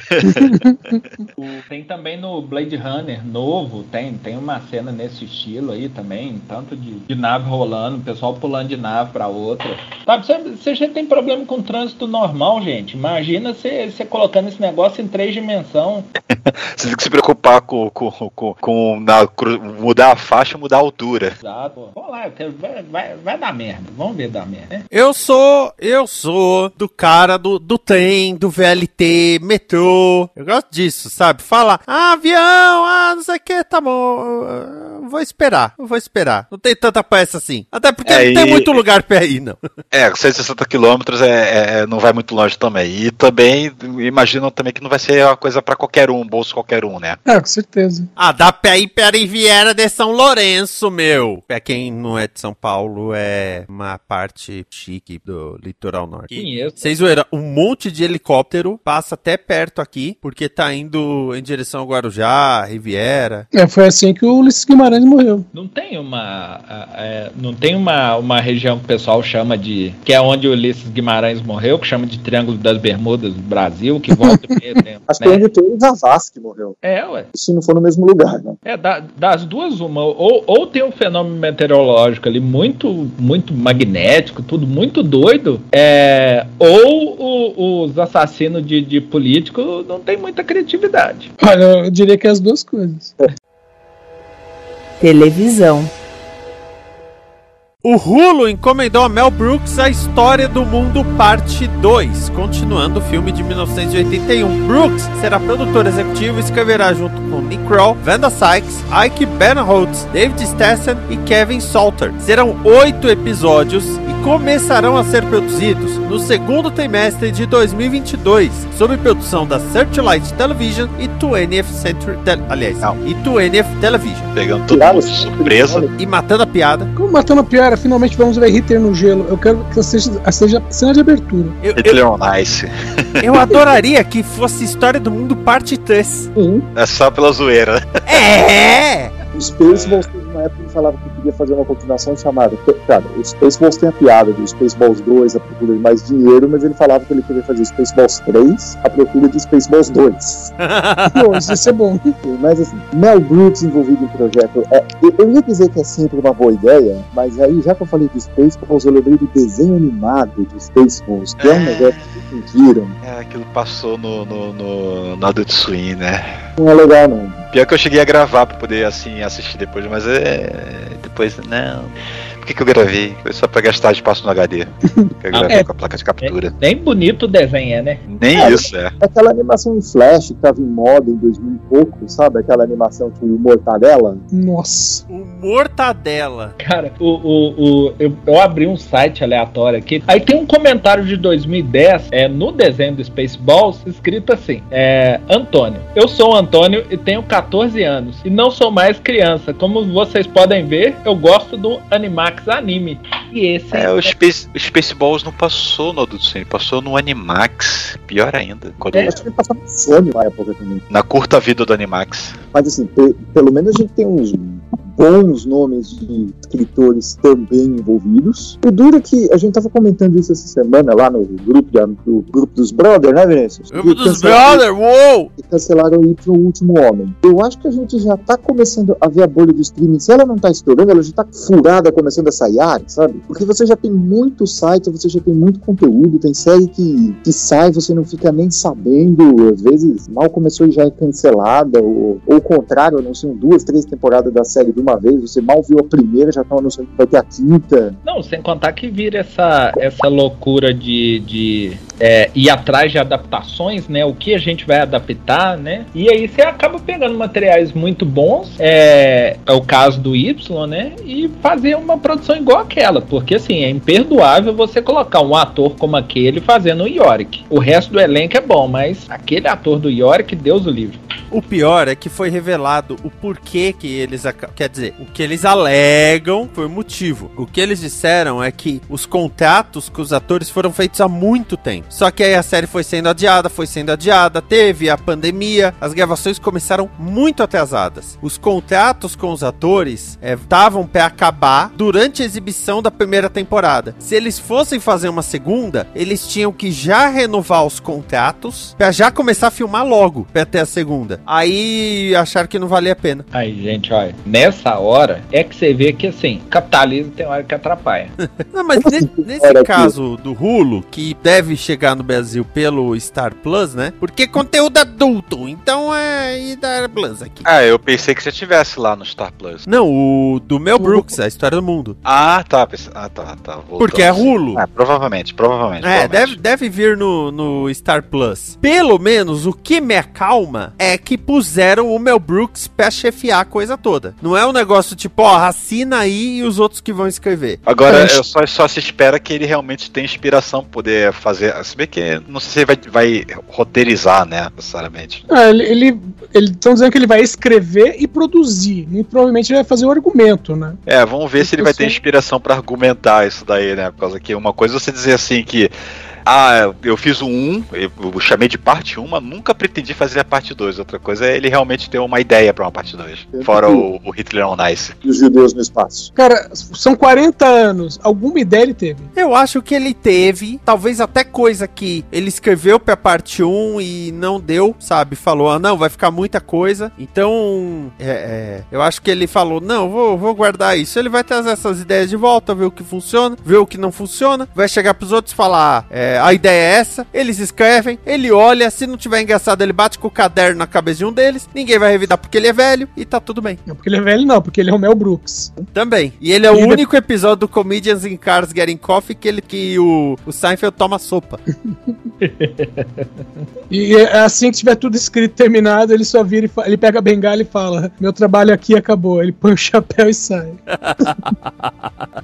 O, tem também no Blade Runner novo, tem, tem uma cena nesse estilo aí também, tanto de, de nave rolando, o pessoal pulando de nave pra outra. Sabe, você já tem problema com trânsito normal, gente, imagina você colocando esse negócio em três dimensões. Você tem que se preocupar com, com, com, com na, mudar a faixa, mudar a altura. Exato. Vamos lá, vai, vai, vai dar merda. Vamos ver dar merda. Né? Eu sou, eu sou do cara do, do trem, do V L T, metrô. Eu gosto disso, sabe? Falar, ah, avião, ah, não sei o que, tá bom. Vou esperar, vou esperar. Não tem tanta peça assim. Até porque é, não tem e... muito lugar pra ir, não. É, cento e sessenta quilômetros é, é, não vai muito longe também. E também, imagino também que não vai ser uma coisa pra qualquer um, bolso qualquer um, né? É, com certeza. Ah, dá pra ir pra Riviera de São Lourenço, meu. Pra quem não é de São Paulo, é uma parte chique do litoral norte. Vocês viram um monte de helicóptero, passa até perto aqui, porque tá indo em direção ao Guarujá, Riviera. É, foi assim que o Ulisses Guimarães morreu. Não tem uma... É, não tem uma, uma região que o pessoal chama de... Que é onde o Ulisses Guimarães morreu, que chama de Triângulo das Bermudas do Brasil, que volta e meia tempo. Acho que é onde o Zavascki morreu. É, ué. Se não for no mesmo lugar, né? É, da, das duas uma. Ou, ou tem um fenômeno meteorológico ali muito, muito magnético, tudo muito doido, é, ou o, os assassinos de, de político não tem muita criatividade. Olha, eu diria que é as duas coisas. Televisão. O Hulu encomendou a Mel Brooks A História do Mundo Parte dois, continuando o filme de mil novecentos e oitenta e um. Brooks será produtora executiva e escreverá junto com Nick Kroll, Wanda Sykes, Ike Barinholtz, David Stassen e Kevin Salter. Serão oito episódios e começarão a ser produzidos no segundo trimestre de dois mil e vinte e dois, sob produção da Searchlight Television e twentieth Century... Te- aliás, não, e twentieth Television. Pegando todo mundo de surpresa. E matando a piada. Como matando a piada? Finalmente vamos ver Hitler no gelo. Eu quero que seja a cena de abertura. Eu, eu, eu adoraria que fosse História do Mundo Parte três. Uhum. É só pela zoeira. É! Os Spaceballs teve uma época que falava que queria fazer uma continuação chamada. Cara, os Spaceballs tem a piada do Spaceballs dois, a procura de mais dinheiro, mas ele falava que ele queria fazer Spaceballs três, a procura de Spaceballs dois. Bom, isso é bom. Mas assim, Mel Brooks envolvido em projeto, é, eu ia dizer que é sempre uma boa ideia, mas aí já que eu falei de Spaceballs, eu lembrei do desenho animado de Spaceballs, que é um negócio que fingiram. É, aquilo passou no, no, no, no Adult Swim, né? Não é legal, não. Pior que eu cheguei a gravar pra poder, assim, assistir depois, mas é... depois, não... Por que que eu gravei? Foi só pra gastar espaço no H D. Que eu gravei ah, é, com a placa de captura. É, nem bonito o desenho é, né? Nem é, isso, é. Aquela animação em flash que tava em moda em dois mil e pouco, sabe? Aquela animação com o Mortadela. Nossa! O Mortadela! Cara, o, o, o, eu, eu abri um site aleatório aqui. Aí tem um comentário de dois mil e dez, é, no desenho do Spaceballs, escrito assim, é, Antônio. Eu sou o Antônio e tenho catorze anos. E não sou mais criança. Como vocês podem ver, eu gosto do Animax Anime. E esse é, é... o Space, o Spaceballs não passou no Adult Swim, passou no Animax, pior ainda. Quando é, eu... acho que ele passou no Sony na época também. Na curta vida do Animax. Mas assim, pe- pelo menos a gente tem uns bons nomes de escritores também envolvidos. O duro é que a gente tava comentando isso essa semana lá no grupo, da, do grupo dos brothers, né, Vinícius? Grupo dos brothers, uou! E cancelaram o pro Último Homem. Eu acho que a gente já tá começando a ver a bolha do streaming. Se ela não tá estourando, ela já tá furada começando a sair, sabe? Porque você já tem muito site, você já tem muito conteúdo, tem série que, que sai, você não fica nem sabendo, às vezes mal começou e já é cancelada, ou, ou o contrário, anunciam duas, três temporadas da série do uma vez, você mal viu a primeira, já estão anunciando que vai ter a quinta. Não, sem contar que vira essa, essa loucura de, de é, ir atrás de adaptações, né? O que a gente vai adaptar, né? E aí você acaba pegando materiais muito bons, é, é o caso do Y, né? E fazer uma produção igual aquela, porque assim, é imperdoável você colocar um ator como aquele fazendo o Yorick. O resto do elenco é bom, mas aquele ator do Yorick, Deus o livre. O pior é que foi revelado o porquê que eles... Quer dizer, o que eles alegam foi o motivo. O que eles disseram é que os contratos com os atores foram feitos há muito tempo. Só que aí a série foi sendo adiada, foi sendo adiada, teve a pandemia, as gravações começaram muito atrasadas. Os contratos com os atores estavam é, para acabar durante a exibição da primeira temporada. Se eles fossem fazer uma segunda, eles tinham que já renovar os contratos para já começar a filmar logo, para ter a segunda. Aí acharam que não valia a pena. Aí, gente, olha, nessa hora é que você vê que assim, capitalismo tem hora que atrapalha. Não, mas ne- nesse caso do Hulu, que deve chegar no Brasil pelo Star Plus, né? Porque conteúdo adulto, então é da Plus aqui. Ah, eu pensei que você tivesse lá no Star Plus. Não, o do Mel Brooks, A História do Mundo. Ah, tá. Ah, tá, tá. Voltou. Porque é Hulu. Ah, provavelmente, provavelmente. É, provavelmente. Deve, deve vir no, no Star Plus. Pelo menos o que me acalma é que puseram o Mel Brooks pra chefiar a coisa toda. Não é um negócio tipo, ó, assina aí e os outros que vão escrever. Agora, é. só, só se espera que ele realmente tenha inspiração pra poder fazer. Se bem que não sei se vai, vai roteirizar, né, necessariamente. Ah, ele, ele, ele tão dizendo que ele vai escrever e produzir. E provavelmente ele vai fazer o argumento, né? É, vamos ver se ele vai ter inspiração pra argumentar isso daí, né? Por causa que uma coisa é você dizer assim que ah, eu fiz o um, eu chamei de parte um, mas nunca pretendi fazer a parte dois. Outra coisa é ele realmente ter uma ideia pra uma parte dois. Fora o, o Hitler on Ice. E os judeus no espaço. Cara, são quarenta anos. Alguma ideia ele teve? Eu acho que ele teve, talvez até coisa que ele escreveu pra parte um e não deu, sabe? Falou, ah, não, vai ficar muita coisa. Então, é, é, eu acho que ele falou, não, vou, vou guardar isso. Ele vai trazer essas ideias de volta, ver o que funciona, ver o que não funciona, vai chegar pros outros e falar, é, a ideia é essa, eles escrevem, ele olha, se não tiver engraçado, ele bate com o caderno na cabeça de um deles, ninguém vai revidar porque ele é velho e tá tudo bem. Não, porque ele é velho não, porque ele é o Mel Brooks. Também. E ele é o ele único é... episódio do Comedians in Cars Getting Coffee que, ele, que o, o Seinfeld toma sopa. E assim que tiver tudo escrito, terminado, ele só vira e fala, ele pega a bengala e fala, meu trabalho aqui acabou. Ele põe o chapéu e sai.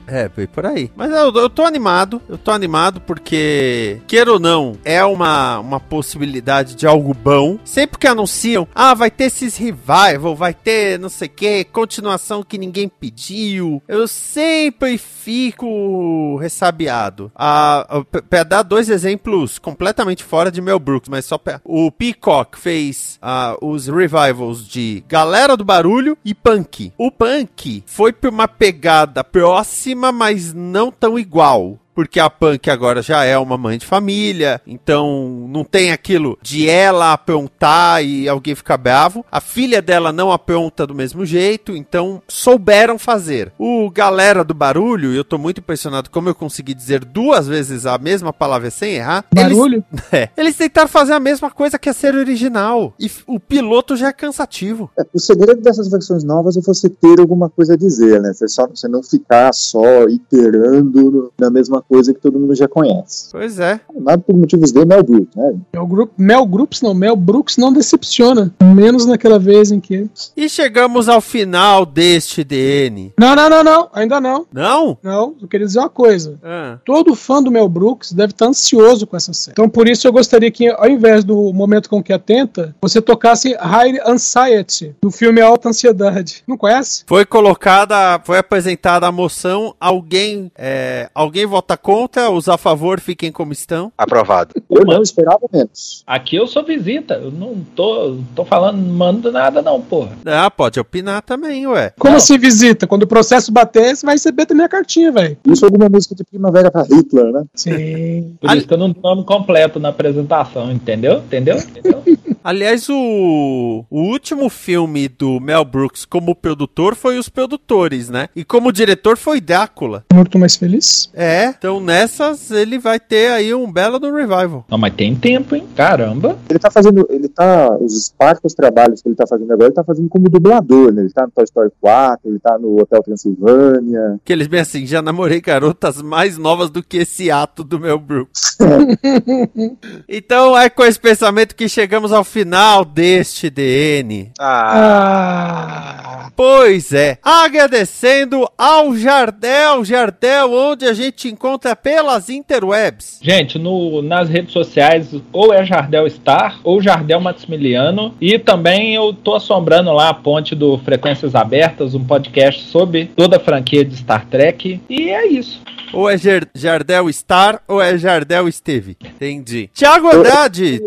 É, foi por aí. Mas eu, eu tô animado, eu tô animado porque, queira ou não, é uma, uma possibilidade de algo bom. Sempre que anunciam, ah, vai ter esses revival, vai ter não sei o que, continuação que ninguém pediu, eu sempre fico ressabiado. Ah, pra dar dois exemplos completamente fora de Mel Brooks, mas só pra... O Peacock fez ah, os revivals de Galera do Barulho e Punk. O Punk foi pra uma pegada próxima, mas não tão igual. Porque a Punk agora já é uma mãe de família, então não tem aquilo de ela aprontar e alguém ficar bravo. A filha dela não apronta do mesmo jeito, então souberam fazer. O Galera do Barulho, eu tô muito impressionado como eu consegui dizer duas vezes a mesma palavra sem errar. Barulho? Eles, é, eles tentaram fazer a mesma coisa que a série original, e o piloto já é cansativo. É, o segredo dessas versões novas é você ter alguma coisa a dizer, né? Você, só, você não ficar só iterando na mesma coisa que todo mundo já conhece. Pois é. Nada por motivos de Mel Brooks, né? Mel, Gru- Mel Brooks não, Mel Brooks não decepciona. Menos naquela vez em que... E chegamos ao final deste D N. Não, não, não, não. Ainda não. Não? Não, eu queria dizer uma coisa. Ah. Todo fã do Mel Brooks deve estar ansioso com essa série. Então por isso eu gostaria que, ao invés do Momento com que Atenta, você tocasse High Anxiety, do filme Alta Ansiedade. Não conhece? Foi colocada, foi apresentada a moção, alguém, é, alguém votou contra, os a favor fiquem como estão. Aprovado. Eu não esperava menos. Aqui eu sou visita, eu não tô, tô falando, não mando nada não, porra. Ah, pode opinar também, ué. Como assim visita? Quando o processo bater, você vai receber também a cartinha, velho. Isso é alguma música de Primavera pra Hitler, né? Sim. Por Ali... isso que eu não dou nome completo na apresentação, entendeu? Entendeu? Entendeu? Aliás, o... o último filme do Mel Brooks como produtor foi Os Produtores, né? E como diretor foi Drácula. Morto Mais Feliz? É. Então nessas ele vai ter aí um belo do revival. Não, mas tem tempo, hein? Caramba. Ele tá fazendo, ele tá, os parcos trabalhos que ele tá fazendo agora, ele tá fazendo como dublador, né? Ele tá no Toy Story quatro, ele tá no Hotel Transilvânia. Que eles bem assim, já namorei garotas mais novas do que esse ato do Mel Brooks. É. Então é com esse pensamento que chegamos ao final deste D N. Ah. ah. Pois é. Agradecendo ao Jardel, Jardel, onde a gente encontra Conta pelas interwebs. Gente, no, nas redes sociais ou é Jardel Star ou Jardel Maximiliano, e também eu tô assombrando lá a ponte do Frequências Abertas, um podcast sobre toda a franquia de Star Trek, e é isso. Ou é Ger- Jardel Star ou é Jardel Esteve. Entendi. Thiago Andrade.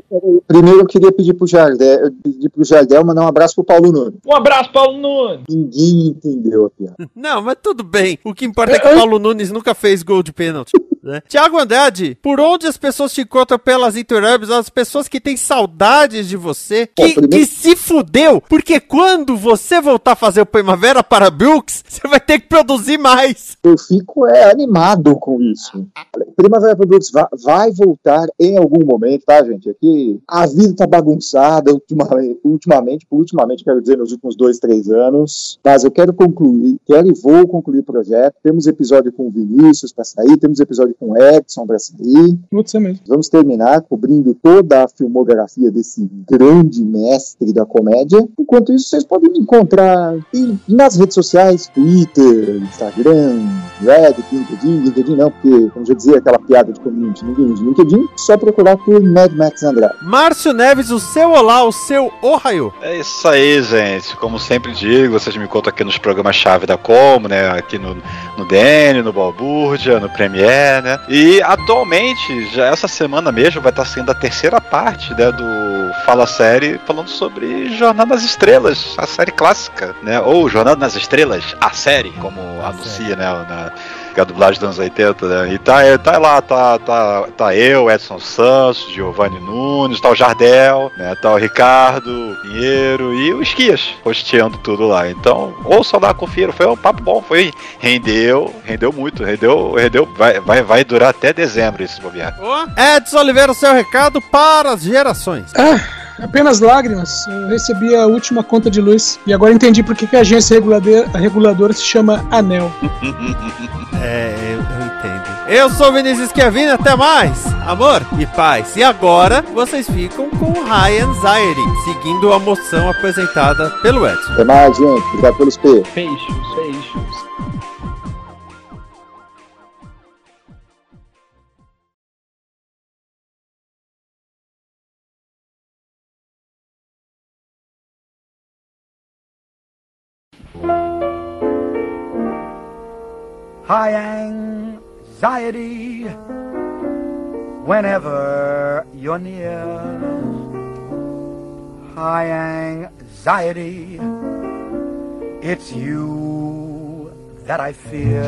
Primeiro eu queria pedir pro Jardel, pedir pro Jardel mandar um abraço pro Paulo Nunes. Um abraço, Paulo Nunes. Ninguém entendeu a piada. Não, mas tudo bem. O que importa é que o Paulo Nunes nunca fez gol de pênalti. Né? Thiago Andrade, por onde as pessoas te encontram pelas interwebs, as pessoas que têm saudades de você, que, primeiro... que se fudeu, porque quando você voltar a fazer o Primavera para Brooks, você vai ter que produzir mais. Eu fico é, animado com isso. Primavera para Brooks vai, vai voltar em algum momento, tá, gente? Aqui a vida tá bagunçada ultimamente, ultimamente, ultimamente, quero dizer, nos últimos dois, três anos, mas eu quero concluir, quero e vou concluir o projeto. Temos episódio com o Vinícius para sair, temos episódio com o Edson para sair. Mesmo. Vamos terminar cobrindo toda a filmografia desse grande mestre da comédia. Enquanto isso, vocês podem me encontrar nas redes sociais, Twitter, Instagram... Red, LinkedIn, LinkedIn não, porque, como já dizia, aquela piada de community, ninguém de LinkedIn, só procurar por Mad Max Andrade. Márcio Neves, o seu olá, o seu ohaio. É isso aí, gente. Como sempre digo, vocês me encontram aqui nos programas-chave da Como, né, aqui no, no D N, no Balbúrdia, no Premiere, né, e atualmente, já essa semana mesmo, vai estar sendo a terceira parte, né, do Fala Série, falando sobre Jornada nas Estrelas, a série clássica, né, ou Jornada nas Estrelas, a série, como a anuncia, série, né, na a dublagem dos anos oitenta, né? E tá, tá lá, tá, tá, tá eu, Edson Santos, Giovanni Nunes, tá o Jardel, né? Tá o Ricardo, Pinheiro e o Esquias, posteando tudo lá. Então, ouçam lá, confiram, foi um papo bom, foi, rendeu, rendeu muito, rendeu, rendeu, vai, vai, vai durar até dezembro esse bobear. Edson Oliveira, seu recado para as gerações. Ah. Apenas lágrimas. Eu recebi a última conta de luz e agora entendi por que a agência reguladora, a reguladora se chama ANEL. É, eu, eu entendo. Eu sou o Vinícius Schiavini, até mais! Amor e paz. E agora, vocês ficam com o High Anxiety, seguindo a moção apresentada pelo Edson. Até mais, gente. Obrigado pelos P. Peixos, peixos. High anxiety whenever you're near. High anxiety, it's you that I fear.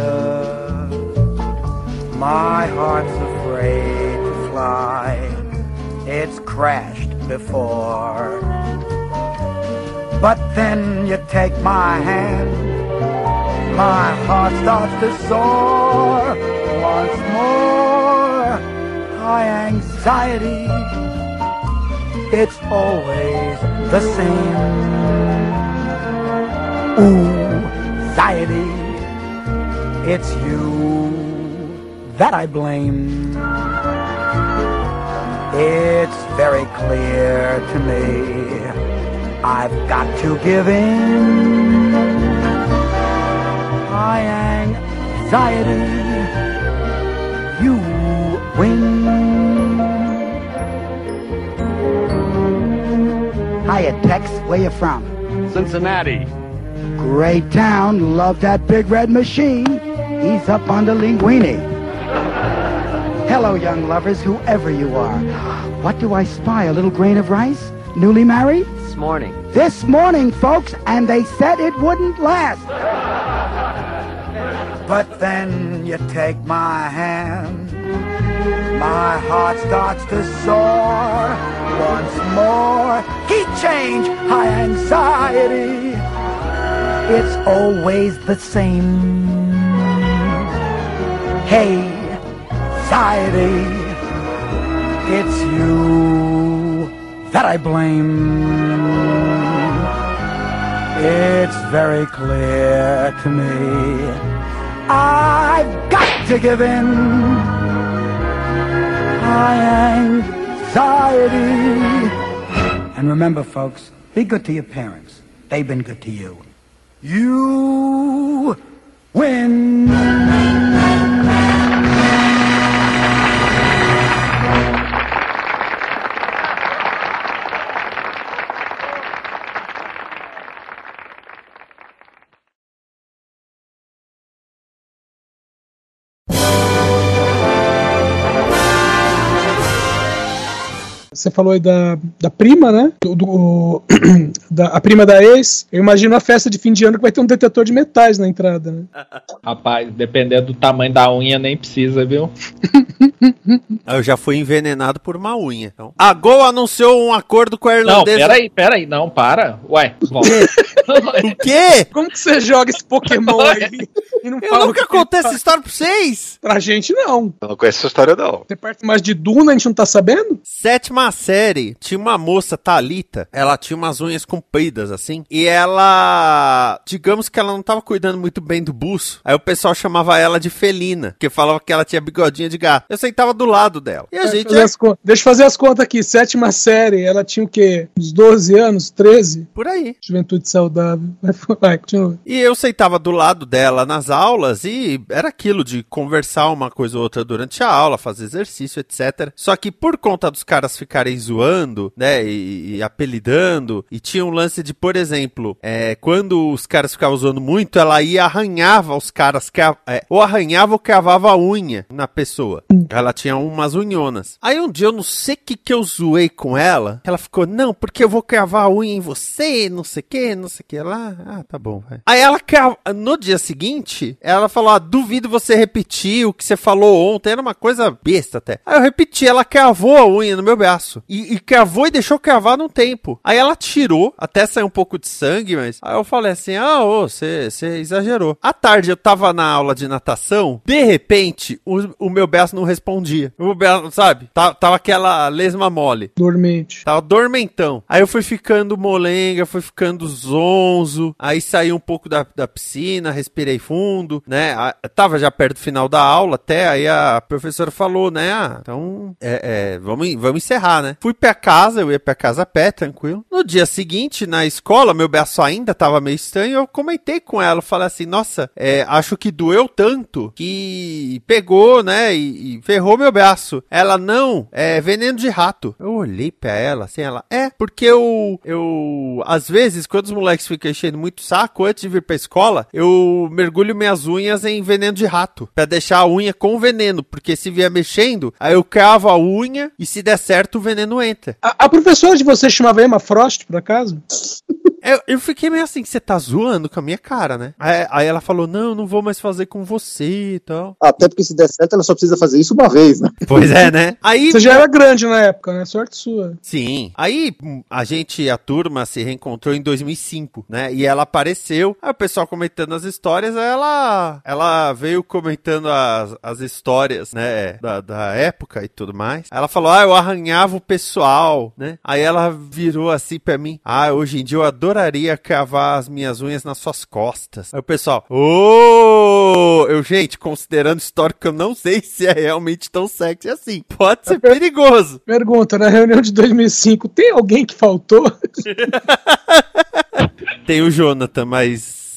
My heart's afraid to fly, it's crashed before. But then you take my hand, my heart starts to soar once more. High anxiety, it's always the same. Ooh, anxiety, it's you that I blame. It's very clear to me, I've got to give in. High anxiety, you win. Hiya, Tex, where you from? Cincinnati. Great town, love that big red machine. He's up on the linguine. Hello, young lovers, whoever you are. What do I spy, a little grain of rice? Newly married? This morning. This morning, folks, and they said it wouldn't last. But then you take my hand, my heart starts to soar once more. Heat change, high anxiety, it's always the same. Hey, anxiety, it's you that I blame. It's very clear to me, I've got to give in. High anxiety. And remember, folks, be good to your parents. They've been good to you. You win. Você falou aí da, da prima, né? Do, do, da, a prima da ex. Eu imagino a festa de fim de ano que vai ter um detetor de metais na entrada, né? Rapaz, dependendo do tamanho da unha, nem precisa, viu? Eu já fui envenenado por uma unha. Então. A Gol anunciou um acordo com a irlandesa... Não, peraí, peraí. Não, para. Ué, volta. O quê? Como que você joga esse Pokémon aí? E não eu nunca contei essa história pra vocês. Pra gente, não. Eu não conheço essa história, não. Você parte mais de Duna, a gente não tá sabendo? Sétima série, tinha uma moça, Thalita, ela tinha umas unhas compridas, assim, e ela, digamos que ela não tava cuidando muito bem do buço, aí o pessoal chamava ela de felina, porque falava que ela tinha bigodinha de gato. Eu sentava do lado dela. E a deixa gente... Fazer já... Deixa eu fazer as contas aqui, sétima série, ela tinha o quê? Uns doze anos, treze? Por aí. Juventude saudável. Vai, vai, continua. E eu sentava do lado dela, nas as aulas e era aquilo de conversar uma coisa ou outra durante a aula, fazer exercício, etcétera. Só que por conta dos caras ficarem zoando, né, e, e apelidando, e tinha um lance de, por exemplo, é, quando os caras ficavam zoando muito, ela ia arranhava os caras, que, é, ou arranhava ou cavava a unha na pessoa. Ela tinha umas unhonas. Aí um dia eu não sei o que que eu zoei com ela, ela ficou, não, porque eu vou cavar a unha em você, não sei o que, não sei o que lá. Ah, tá bom, vai. Aí ela, no dia seguinte, ela falou, ah, duvido você repetir o que você falou ontem, era uma coisa besta até. Aí eu repeti, ela cavou a unha no meu braço, e, e cavou e deixou cavar num tempo. Aí ela tirou, até saiu um pouco de sangue, mas aí eu falei assim, ah, ô, você exagerou. À tarde eu tava na aula de natação, de repente, o, o meu braço não respondia. O meu braço, sabe, tava, tava aquela lesma mole. Dormente. Tava dormentão. Aí eu fui ficando molenga, fui ficando zonzo, aí saí um pouco da, da piscina, respirei fundo, né, eu tava já perto do final da aula até, aí a professora falou, né, ah, então, é, é, vamos, vamos encerrar, né. Fui pra casa, eu ia pra casa a pé, tranquilo. No dia seguinte, na escola, meu braço ainda tava meio estranho, eu comentei com ela, eu falei assim, nossa, é, acho que doeu tanto que pegou, né, e, e ferrou meu braço. Ela, não, é veneno de rato. Eu olhei pra ela, assim, ela, é, porque eu, eu, às vezes, quando os moleques ficam enchendo muito saco, antes de vir pra escola, eu mergulho minhas unhas em veneno de rato, pra deixar a unha com veneno, porque se vier mexendo, aí eu cravo a unha e se der certo, o veneno entra. A, a professora de vocês chamava Emma Frost, por acaso? Eu, eu fiquei meio assim, que você tá zoando com a minha cara, né? Aí, aí ela falou, não, não vou mais fazer com você e tal. Até porque se der certo, ela só precisa fazer isso uma vez, né? Pois é, né? Aí, você já era grande na época, né? Sorte sua. Sim. Aí a gente, a turma, se reencontrou em dois mil e cinco, né? E ela apareceu, aí o pessoal comentando as histórias, aí ela, ela veio comentando as, as histórias, né? Da, da época e tudo mais. Aí ela falou, ah, eu arranhava o pessoal, né? Aí ela virou assim pra mim, ah, hoje em dia eu adoro adoraria cavar as minhas unhas nas suas costas. Aí o pessoal, ô, oh! eu, gente, considerando histórico, eu não sei se é realmente tão sexy assim. Pode ser perigoso. Pergunta, na reunião de dois mil e cinco, tem alguém que faltou? Tem o Jonathan, mas...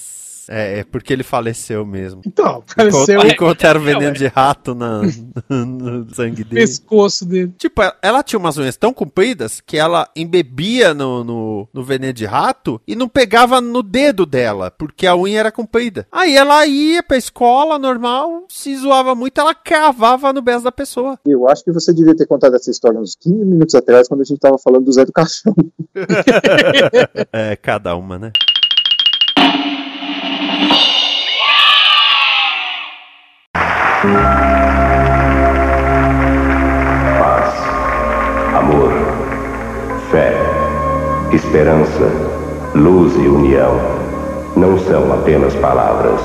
É, é porque ele faleceu mesmo. Então, faleceu. Encontraram veneno de rato na, no, no sangue dele. Pescoço dele. Tipo, ela tinha umas unhas tão compridas que ela embebia no, no, no veneno de rato e não pegava no dedo dela, porque a unha era comprida. Aí ela ia pra escola normal, se zoava muito, ela cavava no braço da pessoa. Eu acho que você devia ter contado essa história uns quinze minutos atrás, quando a gente tava falando do Zé do Caixão. É, cada uma, né? Paz, amor, fé, esperança, luz e união não são apenas palavras.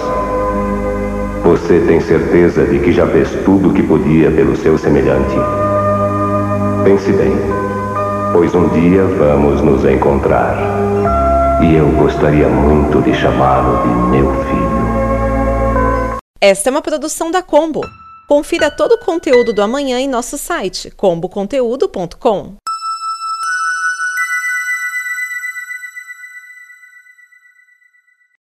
Você tem certeza de que já fez tudo o que podia pelo seu semelhante? Pense bem, pois um dia vamos nos encontrar. E eu gostaria muito de chamá-lo de meu filho. Esta é uma produção da Combo. Confira todo o conteúdo do Amanhã em nosso site, combo conteúdo ponto com.